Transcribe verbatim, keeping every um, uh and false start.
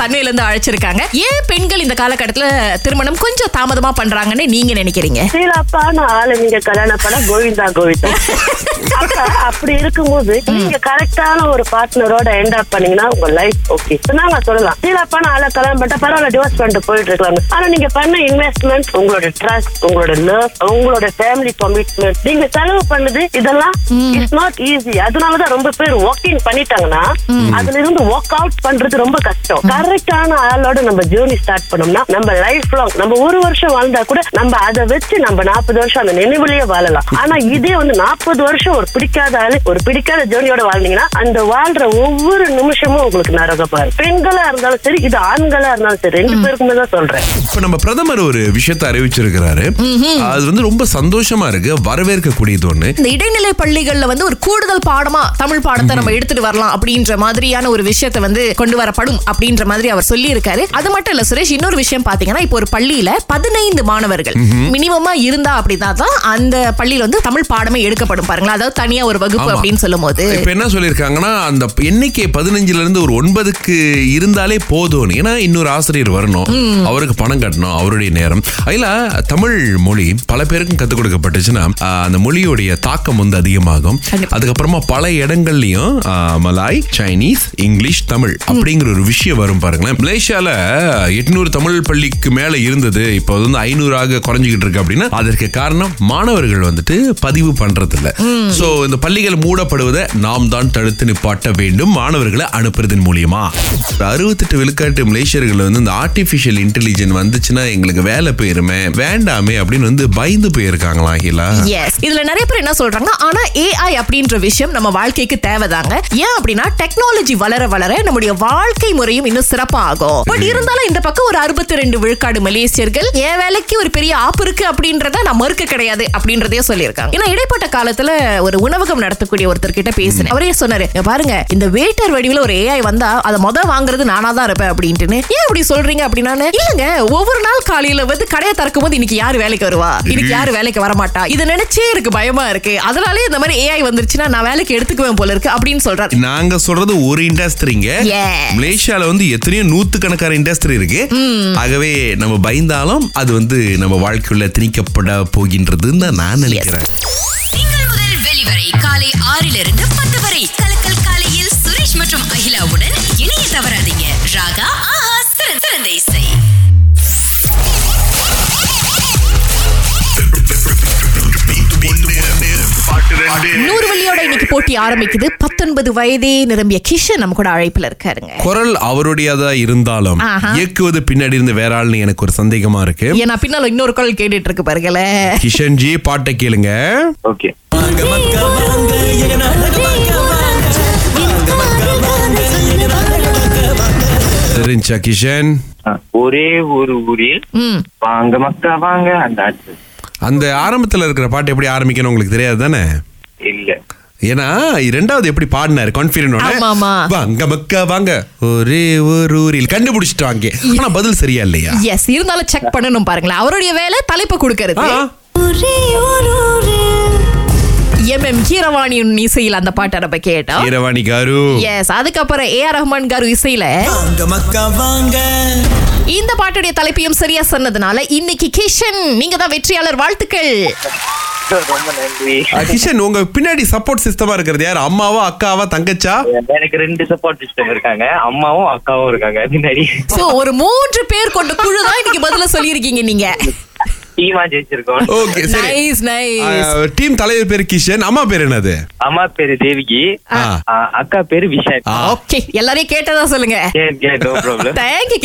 சர்வேலருந்து அழைச்சிருக்காங்க. ஏன் பெண்கள் இந்த காலகட்டத்துல திருமணம் கொஞ்சம் தாமதமா பண்றாங்கன்னு நீங்க நினைக்கிறீங்க? கோவிந்தா கோவிந்தா அப்படி இருக்கும்போது நீங்க கரெக்டான ஒரு பார்ட்னரோட எண்ட் அப் பண்ணீங்கன்னா உங்க லைஃப் ஓகே. நாங்க சொல்லலாம் சீலாப்பான ஆளை கல்யாணம் பண்ணிட்டா பரவாயில்ல, டிவோர்ஸ் பண்ணிட்டு போயிட்டு இருக்கலாம். ஆனா நீங்க பண்ண இன்வெஸ்ட்மெண்ட், உங்களோட ட்ரஸ்ட், உங்களோட லவ், உங்களோட ஃபேமிலி கமிட்மெண்ட், நீங்க செலவு பண்ணது இதெல்லாம் இட்ஸ் நாட் ஈஸி. அதனாலதான் ரொம்ப பேர் வாக் இன் பண்ணிட்டாங்கன்னா அதுல இருந்து வாக் அவுட் பண்றது ரொம்ப கஷ்டம். கரெக்டான ஆளோட நம்ம ஜேர்னி ஸ்டார்ட் பண்ணோம்னா நம்ம லைஃப் லாங், நம்ம ஒரு வருஷம் வாழ்ந்தா கூட நம்ம அதை வச்சு நம்ம நாற்பது வருஷம் அந்த நினைவுலயே வாழலாம். ஆனா இதே வந்து நாற்பது வருஷம் ஒரு பிடிக்காத ஆளு, ஒரு பிடிக்காத ஜேர்னியோட வாழ்ந்தீங்கன்னா அந்த வாழ்ற ஒவ்வொரு நிமிஷமும் உங்களுக்கு நரகமா இருக்கு. பெண்களா இருந்தாலும் சரி, இது ஆண்களா இருந்தாலும் சரி, ரெண்டு பேருக்குமே தான் சொல்றேன். இப்ப நம்ம பிரதமர் ஒரு விஷயத்தை அறிவிச்சிருக்கிறாரு, அது வந்து ரொம்ப சந்தோஷமா இருக்கு, வரவேற்க கூடியது ஒண்ணு. இந்த இடைநிலை பள்ளிகள்ல வந்து ஒரு கூடுதல் பாடமா தமிழ் பாடத்தை நம்ம எடுத்துட்டு வரலாம் அப்படின்ற மாதிரியான ஒரு விஷயத்தை வந்து கொண்டு வரப்படும் அப்படின்ற மாதிரி அவர் சொல்லி இருக்காரு. அது மட்டும் இல்ல சுரேஷ், இன்னொரு விஷயம் பாத்தீங்கன்னா இப்போ ஒரு பள்ளியில பதினைந்து மாணவர்கள் மினிமமா இருந்தா அப்படின்னா தான் அந்த பள்ளியில வந்து தமிழ் பாடமே எடுக்கப்படும் பாருங்களா. அதாவது தனியா ஒரு வகுப்பு அப்படின்னு சொல்லும் போது இப்ப என்ன சொல்லியிருக்காங்கன்னா அந்த எண்ணிக்கை பதினஞ்சுல இருந்து ஒரு ஒன்பதுக்கு இருந்தாலே போதும். ஏன்னா இன்னொரு ஆசிரியர் வரணும், அவருக்கு பணம் கட்டணும், அவருடைய நேரம். அதுல தமிழ் மொழி பல பேருக்கும் கத்துக் கொடுக்கப்பட்டுச்சுன்னா அந்த மொழியுடைய தாக்கம் வந்து அதிகமாகும். அதுக்கப்புறமா பல இடங்கள்லயும் மலாய், சைனீஸ், இங்கிலீஷ், தமிழ் அப்படிங்கிற ஒரு விஷயம் வரும் பாருங்களேன். மலேசியால எட்நூறு தமிழ் பள்ளிக்கு மேல இருந்தது, இப்போ வந்து ஐநூறாக குறைஞ்சிக்கிட்டு இருக்கு அப்படின்னா அதற்கு காரணம் மாணவர்கள் வந்துட்டு பதிவு பண்றது இல்லை. சோ இந்த பள்ளிகள் மூடப்படுவதை நாம் தான் தடுத்து நிப்பாட்ட வேண்டும் மாணவர்களை அனுப்புறதன் மூலியமா. அறுபத்தெட்டு விழுக்காட்டு மலேசியர்கள் வந்து இந்த ஆர்டிபிஷியல் இன்டெலிஜென்ஸ் வந்துச்சுன்னா எங்களுக்கு வேலை போயிருமே, வேண்டாமே அப்படின்னு வந்து பயந்து போயிருக்காங்களா? இதுல நிறைய பேர் என்ன சொல்றாங்க, ஆனா ஏஐ அப்படின்ற விஷயம் நம்ம வாழ்க்கைக்கு தேவைதாங்க. ஏன் அப்படின்னா டெக்னாலஜி வளர வளர நம்மளுடைய வாழ்க்கை முறையும் இன்னும் சிறப்பாகும். பட் இருந்தாலும் இந்த பக்கம் ஒரு அறுபத்தி ரெண்டு விழுக்காடு மலேசியர்கள் என் வேலைக்கு ஒரு பெரிய ஆப்பு இருக்கு அப்படின்றத நான் மறுக்க கிடையாது அப்படின்றதே சொல்லியிருக்காங்க. ஏன்னா இடைப்பட்ட காலத்துல ஒரு உணவகம் நடத்தக்கூடிய ஒருத்தர் கிட்ட பேசினேன். அவரே சொன்னாரு, பாருங்க இந்த வேட்டர் வடிவில் ஒரு ஏஐ வந்தா அதை முதல் வாங்குறது நானா தான் இருப்பேன் அப்படின்ட்டு. ஏன் அப்படி சொல்றீங்க அப்படின்னா, இல்லங்க ஒவ்வொரு நாள் காலையில வந்து கடையை திறக்கும் போது இன்னைக்கு யாரு வேலைக்கு வருவா, இன்னைக்கு யாரு வேலைக்கு வரமாட்டா, இதை நினைச்சே இருக்கு, பயமா இருக்கு, அதனாலே இந்த மாதிரி ஏஐ வந்துருச்சுன்னா நான் வேலைக்கு எடுத்துக்குவேன் போல இருக்கு அப்படின்னு சொல்றாரு. நாங்க சொல்றது ஒரு இண்டஸ்ட்ரிங்க, மலேசியால வந்து எத்தனையோ நூத்து கணக்கான இண்டஸ்ட்ரி இருக்கு. ஆகவே நம்ம பயந்தாலும் அது வந்து நம்ம வாழ்க்கையில திணிக்கப்பட போகின்றதுன்னு தான் நான் நினைக்கிறேன். திங்கள் முதல் வெளிவரை காலை ஆறிலிருந்து பத்து வரை கலக்கல் காலையில் சுரேஷ் மற்றும் அகிலாவுடன் இணைய தவறாதீங்க. ராகா ஆஹா சிறந்த இசை. நூறு வழியோட இன்னைக்கு போட்டி ஆரம்பிக்குது. பத்தொன்பது வயதே நிரம்பிய கிஷன் நம்ம கூட அழைப்புல இருக்காருங்க. குரல் அவருடையதா இருந்தாலும் இயக்குவது பின்னாடி இருந்து வேற ஆள்னு எனக்கு ஒரு சந்தேகமா இருக்கு. ஏன்னா பின்னால இன்னொரு குரல் கேட்டுட்டு இருக்கு பாருங்களே. கிஷன் ஜி பாட்டை கேளுங்க. ஓகே தெரிஞ்சா கிஷன். ஒரே ஒரு ஊரில் வாங்க மக்கா வாங்க. அந்த அந்த ஆரம்பத்துல இருக்கிற பாட்டு எப்படி ஆரம்பிக்கணும் உங்களுக்கு தெரியாது தானே? இல்ல, ஏன்னா இரண்டாவது எப்படி பாடினாரு கான்ஃபிடன்ட், வாங்க மக்கா வாங்க ஒரே ஒரு ஊரில் கண்டுபிடிச்சிட்டாங்க. ஆனா பதில் சரியா இல்லையா? எஸ், இருந்தாலும் செக் பண்ணணும் பாருங்களேன். அவருடைய வேலை தலைப்பு கொடுக்கறது. கீரவாணியின் இசையில் அந்த பாட்டை நம்ம கேட்டோம். கீரவாணி காரு. எஸ். அதுக்கப்புறம் ஏ ஆர் ரஹ்மான் காரு இசையில இந்த பாட்டுடைய தலைப்பையும் சரியா சொன்னதுனால இன்னைக்கு கிஷன் நீங்க தான் வெற்றியாளர். வாழ்த்துக்கள். கிஷன், உங்க பின்னாடி சப்போர்ட் சிஸ்டமா இருக்கிறது யார்? அம்மாவா, அக்காவா, தங்கச்சா? எனக்கு ரெண்டு சப்போர்ட் சிஸ்டம் இருக்காங்க, அம்மாவும் அக்காவும் இருக்காங்க பின்னாடி. சோ ஒரு மூன்று பேர் கொண்ட குழு தான் இன்னைக்கு பதில சொல்லி இருக்கீங்க நீங்க. தேவிகி. எல்லாரையும் கேட்டதா சொல்லுங்க.